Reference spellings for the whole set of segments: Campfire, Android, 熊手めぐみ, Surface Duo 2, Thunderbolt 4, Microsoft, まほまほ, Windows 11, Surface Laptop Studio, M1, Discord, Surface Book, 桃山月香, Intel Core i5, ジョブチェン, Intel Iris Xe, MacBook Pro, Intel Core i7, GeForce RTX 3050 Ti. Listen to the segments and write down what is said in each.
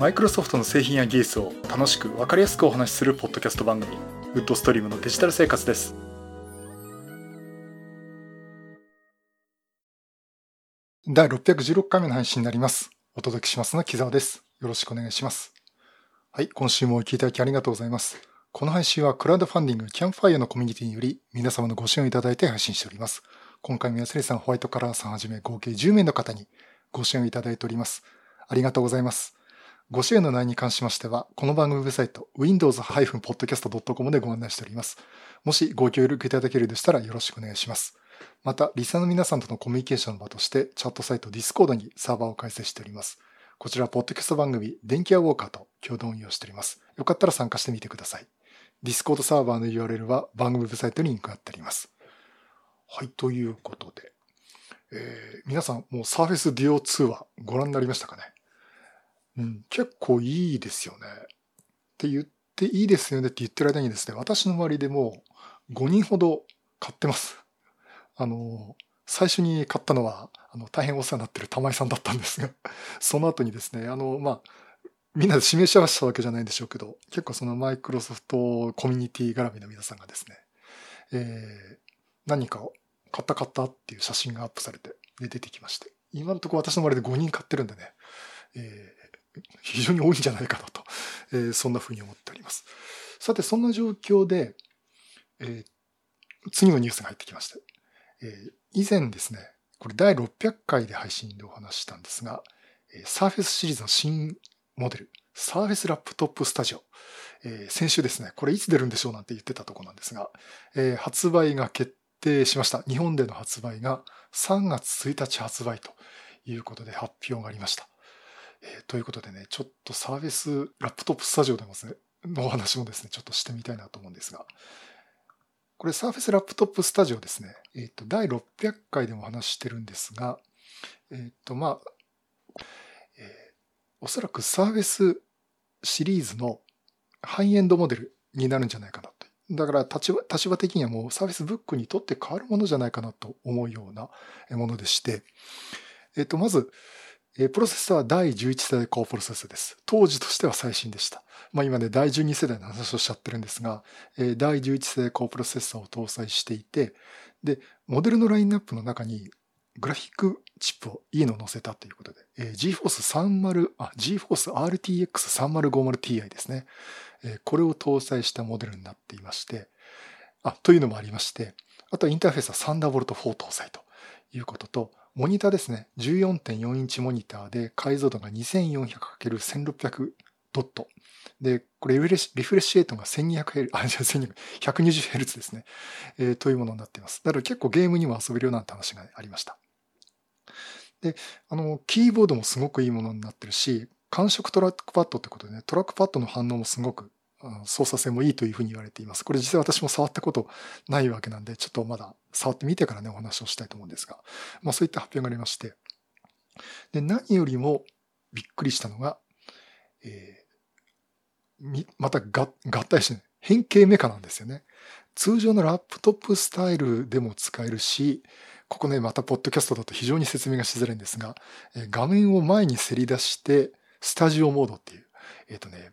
マイクロソフトの製品や技術を楽しく分かりやすくお話しするポッドキャスト番組ウッドストリームのデジタル生活です。第616回目の配信になります。お届けしますのは木澤です。よろしくお願いします。はい、今週もお聞きいただきありがとうございます。この配信はクラウドファンディングキャンプファイアのコミュニティにより皆様のご支援をいただいて配信しております。今回も安里さん、ホワイトカラーさんはじめ合計10名の方にご支援をいただいております。ありがとうございます。ご支援の内容に関しましては、この番組ウェブサイト windows-podcast.com でご案内しております。もしご協力いただけるでしたらよろしくお願いします。また、リスナーの皆さんとのコミュニケーションの場として、チャットサイト Discord にサーバーを開設しております。こちら、ポッドキャスト番組、電気屋ウォーカーと共同運用しております。よかったら参加してみてください。Discord サーバーの URL は番組ウェブサイトにリンクが貼ってあります。はい、ということで、皆さん、もう Surface Duo 2はご覧になりましたかね？結構いいですよねって言っていいですよねって言ってる間にですね、私の周りでもう5人ほど買ってます。最初に買ったのは大変お世話になってる玉井さんだったんですが、その後にですね、まあみんなで指名し合わせたわけじゃないんでしょうけど、結構そのマイクロソフトコミュニティ絡みの皆さんがですね、何かを買ったっていう写真がアップされてで出てきまして、今のところ私の周りで5人買ってるんでね、非常に多いんじゃないかなと、そんなふうに思っております。さて、そんな状況で、次のニュースが入ってきまして、以前ですね、これ第600回で配信でお話ししたんですが、Surface シリーズの新モデル Surface Laptop Studio、先週ですね、これいつ出るんでしょうなんて言ってたところなんですが、発売が決定しました。日本での発売が3月1日発売ということで発表がありました。ということでね、ちょっとサービスラップトップスタジオでもですね、のお話もですね、ちょっとしてみたいなと思うんですが、これサーフェスラップトップスタジオですね、第600回でもお話してるんですが、まあ、おそらくサーフェスシリーズのハイエンドモデルになるんじゃないかなと。だから立場的にはもうサーフェスブックにとって変わるものじゃないかなと思うようなものでして、まず、プロセッサーは第11世代コアプロセッサーです。当時としては最新でした。まあ今ね、第12世代の話をしちゃってるんですが、第11世代コアプロセッサーを搭載していて、で、モデルのラインナップの中にグラフィックチップをいいのを載せたということで、GeForce RTX 3050 Ti ですね。これを搭載したモデルになっていまして、というのもありまして、あとはインターフェースは Thunderbolt 4搭載ということと、モニターですね。14.4 インチモニターで解像度が 2400×1600 ドット。で、これリフレッシュレートが 120Hz ですね、というものになっています。だから結構ゲームにも遊べるようなんて話がありました。で、キーボードもすごくいいものになってるし、感触トラックパッドってことでね、トラックパッドの反応もすごく操作性もいいというふうに言われています。これ実際私も触ったことないわけなんで、ちょっとまだ触ってみてからね、お話をしたいと思うんですが、まあそういった発表がありまして。で、何よりもびっくりしたのが、また合体して、ね、変形メカなんですよね。通常のラップトップスタイルでも使えるし、ここね、またポッドキャストだと非常に説明がしづらいんですが、画面を前にせり出して、スタジオモードっていう、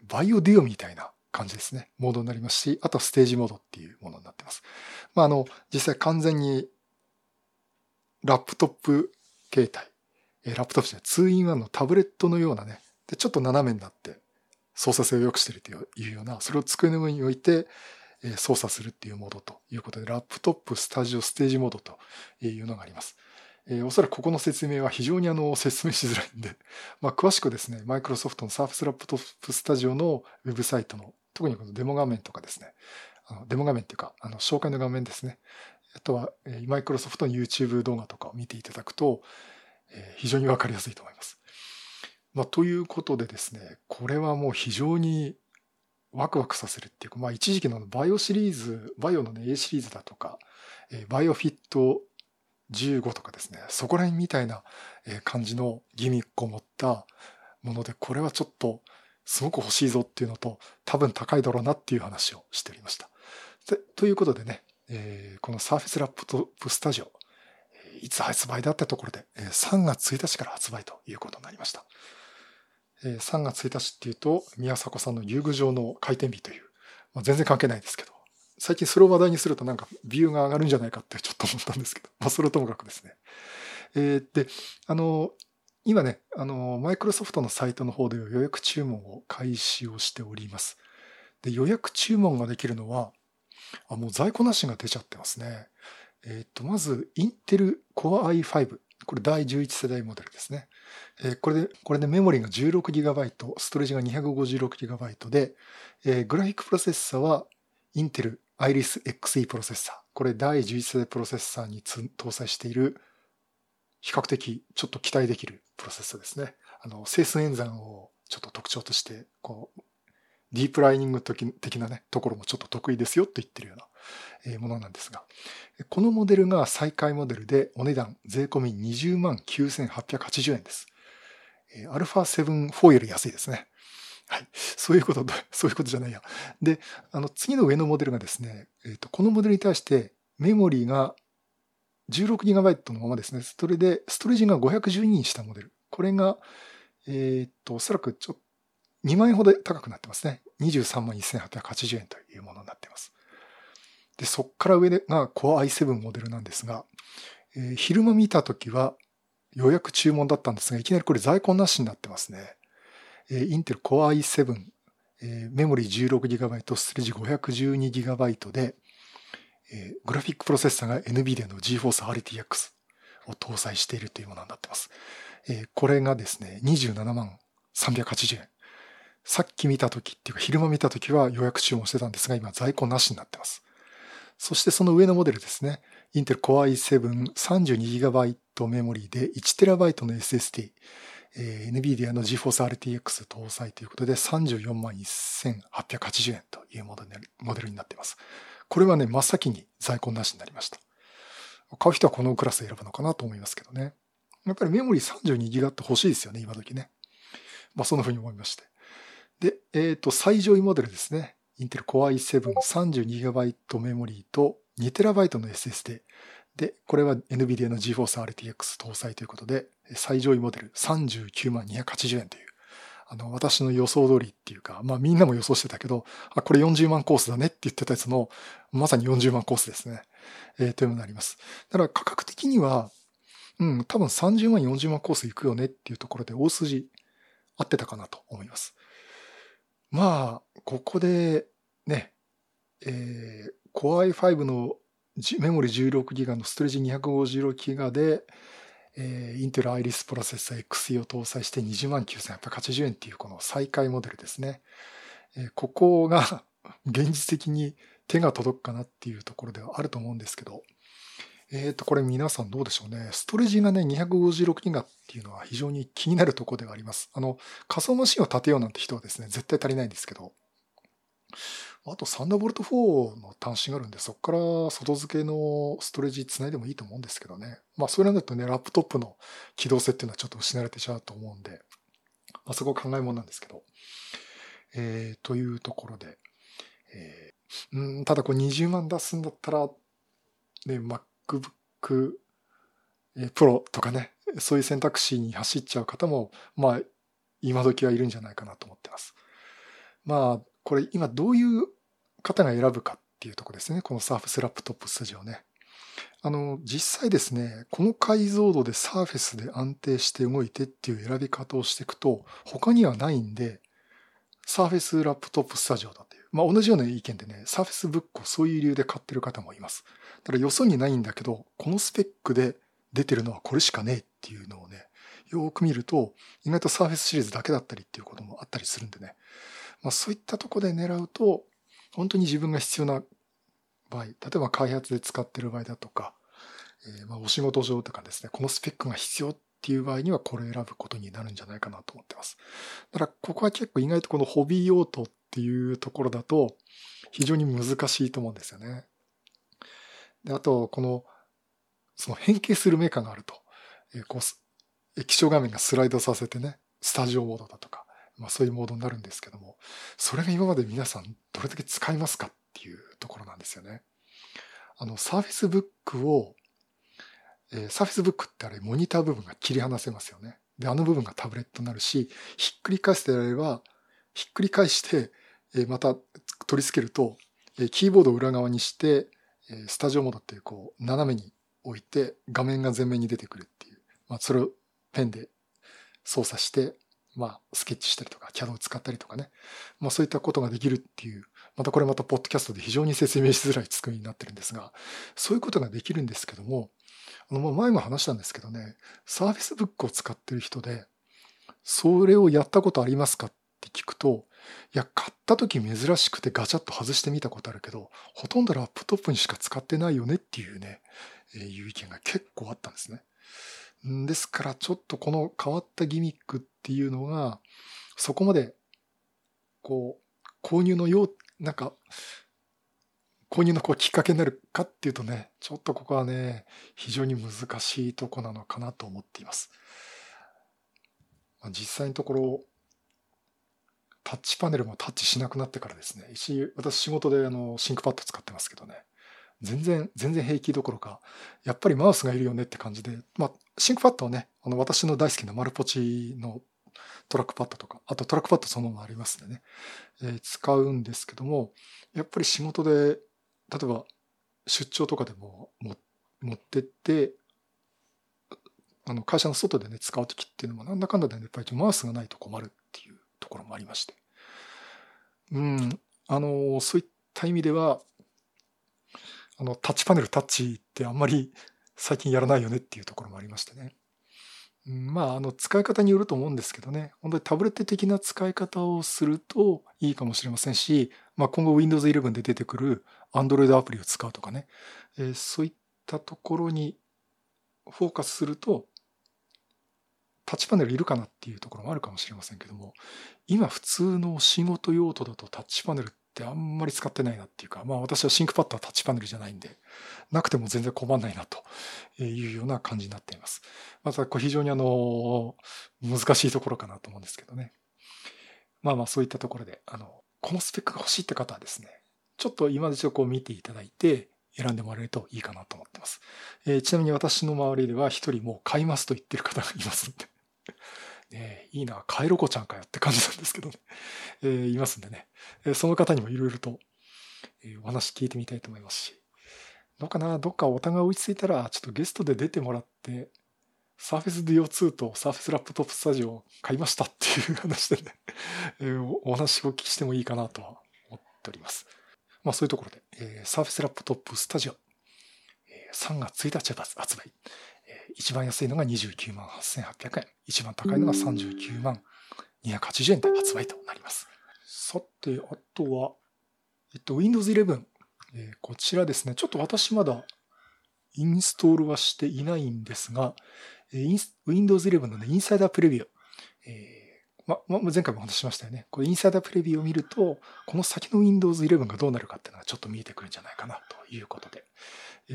バイオデュオみたいな感じですね。モードになりますし、あとはステージモードっていうものになってます。まあ、実際完全にラップトップ形態、ラップトップじゃない、2-in-1 のタブレットのようなね、で、ちょっと斜めになって操作性を良くしてるというような、それを机の上に置いて操作するっていうモードということで、ラップトップ、スタジオ、ステージモードというのがあります。おそらくここの説明は非常に説明しづらいんで、まあ、詳しくですね、マイクロソフトのサーフェスラップトップスタジオのウェブサイトの特にこのデモ画面とかですね、デモ画面っていうか、紹介の画面ですね。あとは、マイクロソフトの YouTube 動画とかを見ていただくと、非常にわかりやすいと思います。まあ、ということでですね、これはもう非常にワクワクさせるっていうか、まあ、一時期のバイオシリーズ、バイオのね、A シリーズだとか、バイオフィット15とかですね、そこら辺みたいな感じのギミックを持ったもので、これはちょっと、すごく欲しいぞっていうのと、多分高いだろうなっていう話をしておりました。ということでね、この Surface Laptop Studio、いつ発売だったところで、3月1日から発売ということになりました。3月1日っていうと宮迫さんの遊具場の開店日という、まあ、全然関係ないですけど、最近それを話題にするとなんかビューが上がるんじゃないかってちょっと思ったんですけど、まあ、それともかくですね。で、今ね、マイクロソフトのサイトの方で予約注文を開始をしております。で、予約注文ができるのは、もう在庫なしが出ちゃってますね。まず、Intel Core i5。これ第11世代モデルですね。これでメモリが 16GB、ストレージが 256GB で、グラフィックプロセッサーはIntel Iris Xe プロセッサー。これ第11世代プロセッサーに搭載している、比較的ちょっと期待できるプロセッサーですね。整数演算をちょっと特徴として、こう、ディープラーニング的なね、ところもちょっと得意ですよと言ってるようなものなんですが、このモデルが最下位モデルでお値段税込み209,880円です。α7-4 より安いですね。はい。そういうことじゃないや。で、次の上のモデルがですね、このモデルに対してメモリが 16GB のままですね。それで、ストレージが512にしたモデル。これが、おそらくちょっと2万円ほど高くなってますね。231,880 円というものになっています。で、そっから上が Core i7 モデルなんですが、昼間見たときは予約注文だったんですが、いきなりこれ在庫なしになってますね。Intel Core i7、メモリ 16GB、ストレージ 512GB で、グラフィックプロセッサーが NVIDIA の GeForce RTX を搭載しているというものになってます。これがですね、270,380 円。さっき見たときっていうか昼間見たときは予約注文してたんですが、今在庫なしになってます。そしてその上のモデルですね。Intel Core i7 32GB メモリで 1TB の SSD、NVIDIA の GeForce RTX 搭載ということで 341,880 円というモデルになっています。これはね、真っ先に在庫なしになりました。買う人はこのクラス選ぶのかなと思いますけどね。やっぱりメモリ 32GB って欲しいですよね、今時ね。まあそんな風に思いまして。で、最上位モデルですね。Intel Core i7 32GB メモリと 2TB の SSD。で、これは NVIDIA の GeForce RTX 搭載ということで、最上位モデル 392,280 円という、私の予想通りっていうか、まあみんなも予想してたけど、あ、これ40万コースだねって言ってたやつの、まさに40万コースですね。というものになります。だから価格的には、うん、多分30万、40万コースいくよねっていうところで大筋合ってたかなと思います。まあ、ここでね、Core i5 のメモリ 16GB のストレージ 256GB で、Intel Iris プロセッサー XE を搭載して 209,880 円っていうこの最下位モデルですね。ここが現実的に手が届くかなっていうところではあると思うんですけど、これ皆さんどうでしょうね。ストレージがね、256GB っていうのは非常に気になるところではあります。仮想マシンを立てようなんて人はですね、絶対足りないんですけど。あと、Thunderbolt 4の端子があるんで、そこから外付けのストレージつないでもいいと思うんですけどね。まあ、それなんだとね、ラップトップの機動性っていうのはちょっと失われてしまうと思うんで、まあ、そこは考えもんなんですけど。というところで。ただ、これ20万出すんだったら、ね、MacBook Pro とかね、そういう選択肢に走っちゃう方も、まあ、今時はいるんじゃないかなと思ってます。まあ、これ今どういう方が選ぶかっていうところですね。この Surface Laptop Studio ね。実際ですね、この解像度で Surface で安定して動いてっていう選び方をしていくと、他にはないんで、Surface Laptop Studio だという。まあ、同じような意見でね、Surface Book をそういう理由で買ってる方もいます。だからよそにないんだけど、このスペックで出てるのはこれしかねえっていうのをね、よーく見ると、意外と Surface シリーズだけだったりっていうこともあったりするんでね。まあ、そういったとこで狙うと、本当に自分が必要な場合、例えば開発で使ってる場合だとか、まあお仕事上とかですね、このスペックが必要っていう場合にはこれ選ぶことになるんじゃないかなと思ってます。だからここは結構意外とこのホビー用途っていうところだと非常に難しいと思うんですよね。で、あと、その変形するメーカーがあると、こう、液晶画面がスライドさせてね、スタジオモードだとか、まあそういうモードになるんですけども、それが今まで皆さんどれだけ使いますかっていうところなんですよね。Surface Book ってあれモニター部分が切り離せますよね。で、あの部分がタブレットになるし、ひっくり返してやれば、ひっくり返して、また取り付けると、キーボードを裏側にして、スタジオモードっていう、こう、斜めに置いて、画面が前面に出てくるっていう。まあ、それをペンで操作して、まあ、スケッチしたりとか、CAD を使ったりとかね。まあ、そういったことができるっていう。またこれまた、ポッドキャストで非常に説明しづらい作りになってるんですが、そういうことができるんですけども、前も話したんですけどね、Surface Book を使ってる人で、それをやったことありますかって聞くと、いや、買った時珍しくてガチャッと外してみたことあるけど、ほとんどラップトップにしか使ってないよねっていうね、いう意見が結構あったんですね。ですから、ちょっとこの変わったギミックっていうのが、そこまで、こう、購入のよう、なんか、購入のこうきっかけになるかっていうとね、ちょっとここはね、非常に難しいとこなのかなと思っています。実際のところ、タッチパネルもタッチしなくなってからですね、私仕事でシンクパッド使ってますけどね、全然平気どころか、やっぱりマウスがいるよねって感じで、まあ、シンクパッドはね、私の大好きな丸ポチのトラックパッドとか、あとトラックパッドそのものありますんでね、使うんですけども、やっぱり仕事で、例えば出張とかでも持ってって、会社の外でね、使うときっていうのも、なんだかんだでね、やっぱりマウスがないと困るっていうところもありまして。そういった意味では、タッチパネルタッチってあんまり最近やらないよねっていうところもありましてね。まあ、使い方によると思うんですけどね、本当にタブレット的な使い方をするといいかもしれませんし、まあ、今後 Windows 11で出てくる Android アプリを使うとかね、そういったところにフォーカスすると、タッチパネルいるかなっていうところもあるかもしれませんけども、今普通の仕事用途だとタッチパネルってあんまり使ってないなっていうか、まあ私はシンクパッドはタッチパネルじゃないんで、なくても全然困んないなというような感じになっています。またこれ非常に難しいところかなと思うんですけどね。まあそういったところで、このスペックが欲しいって方はですね、ちょっと今一度こう見ていただいて、選んでもらえるといいかなと思ってます。ちなみに私の周りでは一人もう買いますと言ってる方がいますんで。ね、いいな、カエロコちゃんかよって感じなんですけどね、いますんでね、その方にもいろいろと、お話聞いてみたいと思いますし、どっかお互い追いついたら、ちょっとゲストで出てもらって、Surface Duo 2と Surface Laptop Studio を買いましたっていう話でね、お話をお聞きしてもいいかなとは思っております。まあそういうところで、Surface Laptop Studio、3月1日発売。一番安いのが298,800円。一番高いのが392,280円で発売となります。さて、あとは、Windows 11。こちらですね。ちょっと私まだインストールはしていないんですが、Windows 11の、ね、インサイダープレビュー。前回もお話ししましたよね。これインサイダープレビューを見ると、この先の Windows 11がどうなるかっていうのがちょっと見えてくるんじゃないかなということで、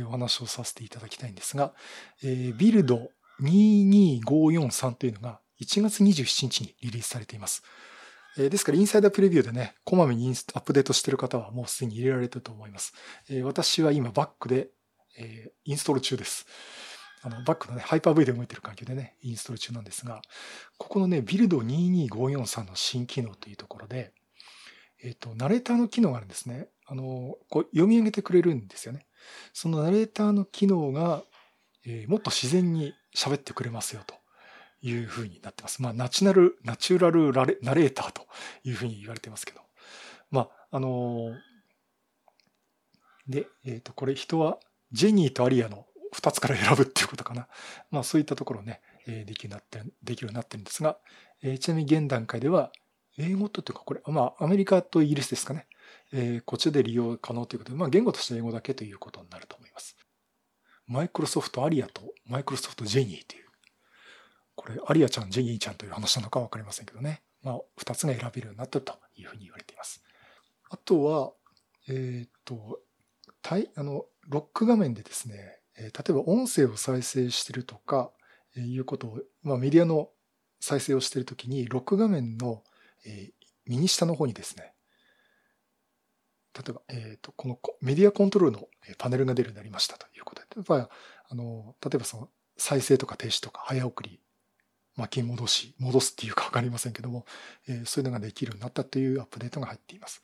お話をさせていただきたいんですが、ビルド22543というのが1月27日にリリースされています。ですからインサイダープレビューでね、こまめにアップデートしている方はもうすでに入れられていると思います。私は今バックで、インストール中です。バックのね、ハイパー V で動いてる環境でね、インストール中なんですが、ここのね、ビルド22543の新機能というところで、ナレーターの機能があるんですね。こう読み上げてくれるんですよね。そのナレーターの機能が、もっと自然に喋ってくれますよというふうになってます。まあ、ナチュラルナレーターというふうに言われてますけど。まあ、で、これ人は、ジェニーとアリアの2つから選ぶっていうことかな。まあそういったところね、できるようになってるんですが、ちなみに現段階では、英語というかこれ、まあアメリカとイギリスですかね。こちらで利用可能ということで、まあ言語としては英語だけということになると思います。マイクロソフトアリアとマイクロソフトジェニーという、これアリアちゃん、ジェニーちゃんという話なのかわかりませんけどね。まあ2つが選べるようになったというふうに言われています。あとは、ロック画面でですね、例えば音声を再生してるとかいうことを、まあ、メディアの再生をしてるときにロック画面の右下の方にですね、例えば、このメディアコントロールのパネルが出るようになりましたということで、例えばその再生とか停止とか早送り巻き戻し、戻すっていうか分かりませんけども、そういうのができるようになったというアップデートが入っています。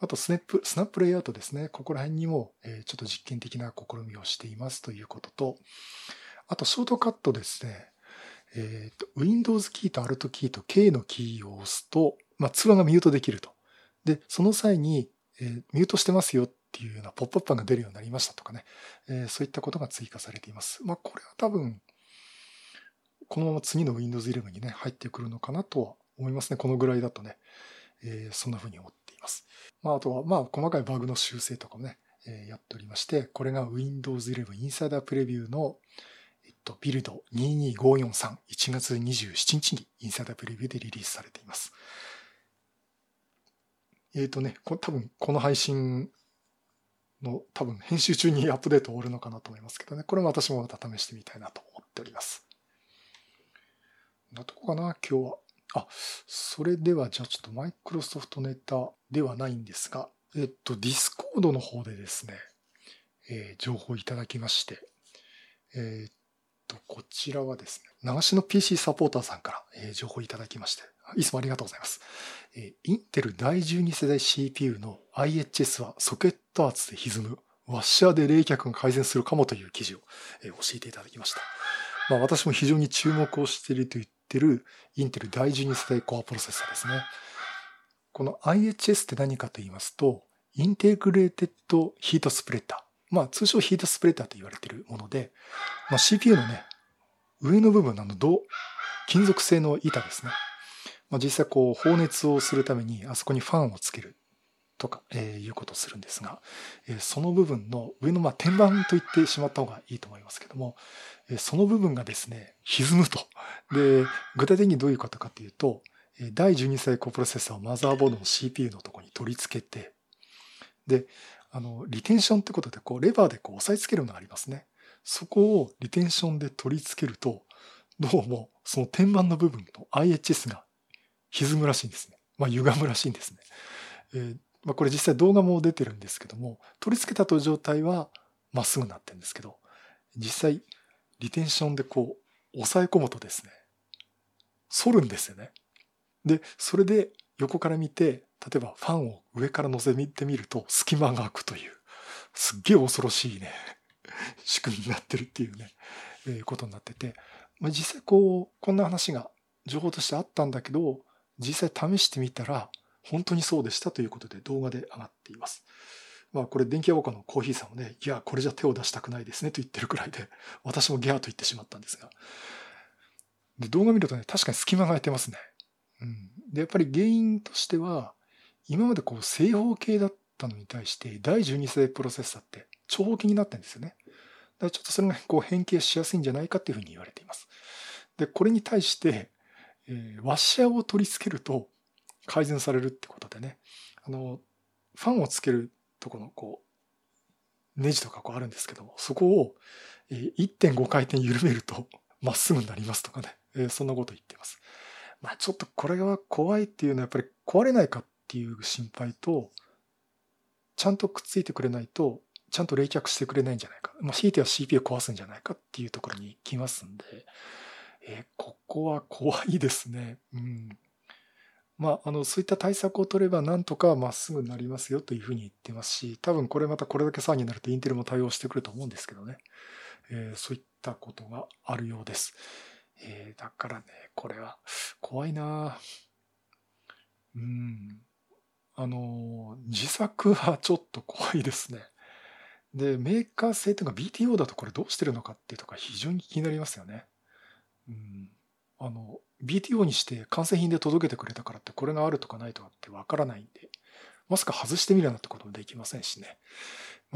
あとスナップレイアウトですね。ここら辺にも、ちょっと実験的な試みをしていますということと、あとショートカットですね。Windows キーと Alt キーと K のキーを押すと、通話がミュートできると。で、その際に、ミュートしてますよっていうようなポップアップが出るようになりましたとかね。そういったことが追加されています。これは多分、このまま次の Windows 11にね、入ってくるのかなとは思いますね。このぐらいだとね。そんな風に思っています。あとは、細かいバグの修正とかもね、やっておりまして、これが Windows 11 Insider Preview の、ビルド22543、1月27日にインサイダープレビューでリリースされています。多分この配信の編集中にアップデートをおるのかなと思いますけどね、これも私もまた試してみたいなと思っております。なとこかな、今日は。それではじゃあちょっとマイクロソフトネタではないんですが、Discord の方でですね、情報をいただきまして、こちらはですね、流しの PC サポーターさんから情報をいただきまして、いつもありがとうございます。インテル第12世代 CPU の IHS はソケット圧で歪む、ワッシャーで冷却が改善するかもという記事を教えていただきました。私も非常に注目をしていると言っているインテル第12世代コアプロセッサーですね。この IHS って何かと言いますと、インテグレーテッドヒートスプレッダー。通称ヒートスプレッダーと言われているもので、CPU のね、上の部分の金属製の板ですね。実際放熱をするためにあそこにファンをつけるとか、いうことをするんですが、その部分の上の天板と言ってしまった方がいいと思いますけども、その部分がですね、歪むと。で、具体的にどういうことかというと、第12世代コアプロセッサーをマザーボードの CPU のところに取り付けて、で、リテンションってことで、レバーで押さえつけるのがありますね。そこをリテンションで取り付けると、どうも、その天板の部分の IHS が歪むらしいんですね。歪むらしいんですね。これ実際動画も出てるんですけども、取り付けたという状態はまっすぐになってるんですけど、実際、リテンションで押さえ込むとですね、反るんですよね。で、それで横から見て、例えばファンを上から乗せてみると隙間が空くという、すっげえ恐ろしいね、仕組みになってるっていうね、ことになってて、実際こんな話が情報としてあったんだけど、実際試してみたら本当にそうでしたということで動画で上がっています。これ電気屋ウォーカーのコーヒーさんもね、いや、これじゃ手を出したくないですねと言ってるくらいで、私もギャーと言ってしまったんですが。で、動画見るとね、確かに隙間が空いてますね。で、やっぱり原因としては、今まで正方形だったのに対して、第12世代プロセッサーって長方形になってるんですよね。だからちょっとそれが変形しやすいんじゃないかっていうふうに言われています。で、これに対して、ワッシャーを取り付けると改善されるってことでね、ファンをつけるとこのネジとかあるんですけども、そこを 1.5 回転緩めるとまっすぐになりますとかね、そんなこと言ってます。ちょっとこれは怖いっていうのはやっぱり壊れないかっていう心配と、ちゃんとくっついてくれないと、ちゃんと冷却してくれないんじゃないか。ひいては CPU 壊すんじゃないかっていうところに行きますんで、ここは怖いですね。そういった対策を取ればなんとかまっすぐになりますよというふうに言ってますし、多分これだけ騒ぎになるとインテルも対応してくると思うんですけどね。そういったことがあるようです。だからね、これは怖いな。自作はちょっと怖いですね。で、メーカー製というか BTO だとこれどうしてるのかっていうとか非常に気になりますよね。BTO にして完成品で届けてくれたからってこれがあるとかないとかってわからないんで、まさか外してみるなんてこともできませんしね。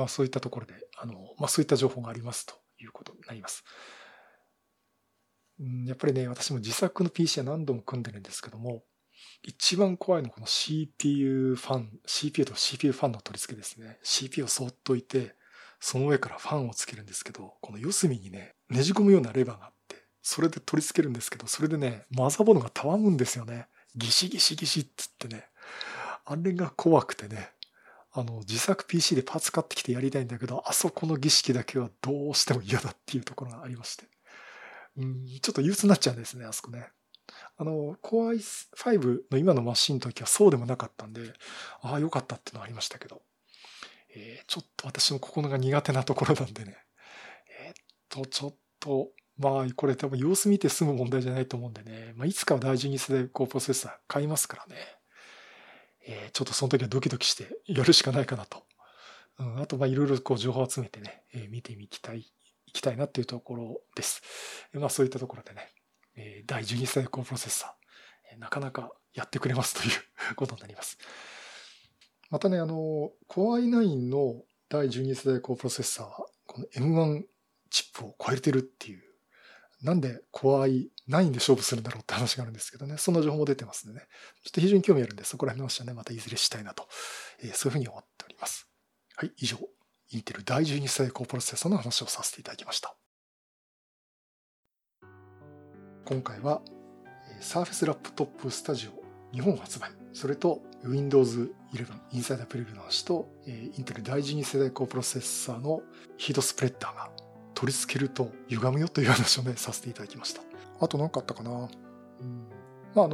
そういったところで、そういった情報がありますということになります。やっぱりね、私も自作の PC は何度も組んでるんですけども、一番怖いのはこの CPU と CPU ファンの取り付けですね。CPU をそっと置いて、その上からファンをつけるんですけど、この四隅にね、ねじ込むようなレバーがあって、それで取り付けるんですけど、それでね、マザーボードがたわむんですよね。ギシギシギシっつってね。あれが怖くてね、自作 PC でパーツ買ってきてやりたいんだけど、あそこの儀式だけはどうしても嫌だっていうところがありまして。ちょっと憂鬱になっちゃうんですね、あそこね。Core i5 の今のマシンの時はそうでもなかったんで、ああ、良かったっていうのはありましたけど、ちょっと私の心が苦手なところなんでね。ちょっと、まあ、これ多分様子見て済む問題じゃないと思うんでね、まあ、いつかは第12世代高プロセッサー買いますからね。ちょっとその時はドキドキしてやるしかないかなと。あと、まあ、いろいろこう情報を集めてね、見ていきたいなっていうところです。まあ、そういったところでね、第12世代高プロセッサー、なかなかやってくれますということになります。またね、Core i9 の第12世代高プロセッサーは、この M1 チップを超えてるっていう、なんで Core i9 で勝負するんだろうって話があるんですけどね、そんな情報も出てますんでね、ちょっと非常に興味あるんで、そこら辺の話はね、またいずれしたいなと、そういうふうに思っております。はい、以上、インテル第12世代高プロセッサーの話をさせていただきました。今回は Surface Laptop Studio 日本発売、それと Windows 11インサイダープレビューの話と、Intel 第12世代高プロセッサーのヒートスプレッダーが取り付けると歪むよという話をね、させていただきました。あと何かあったかな。まあ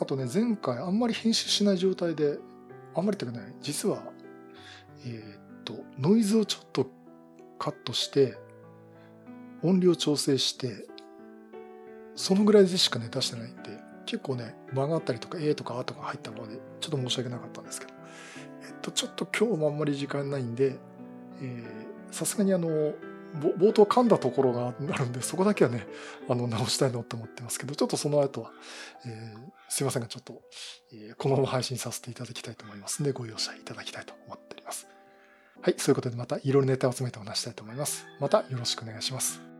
あとね、前回あんまり編集しない状態で、あんまりというかね、実はノイズをちょっとカットして音量調整してそのぐらいでしかね出してないんで、結構ね間があったりとか A とか A とか入ったものでちょっと申し訳なかったんですけど、ちょっと今日もあんまり時間ないんで、さすがに冒頭噛んだところがあるんで、そこだけはね直したいなと思ってますけど、ちょっとその後は、すいませんがちょっと、このまま配信させていただきたいと思いますので、ご容赦いただきたいと思っております。はい、そういうことでまたいろいろネタを集めてお話したいと思います。またよろしくお願いします。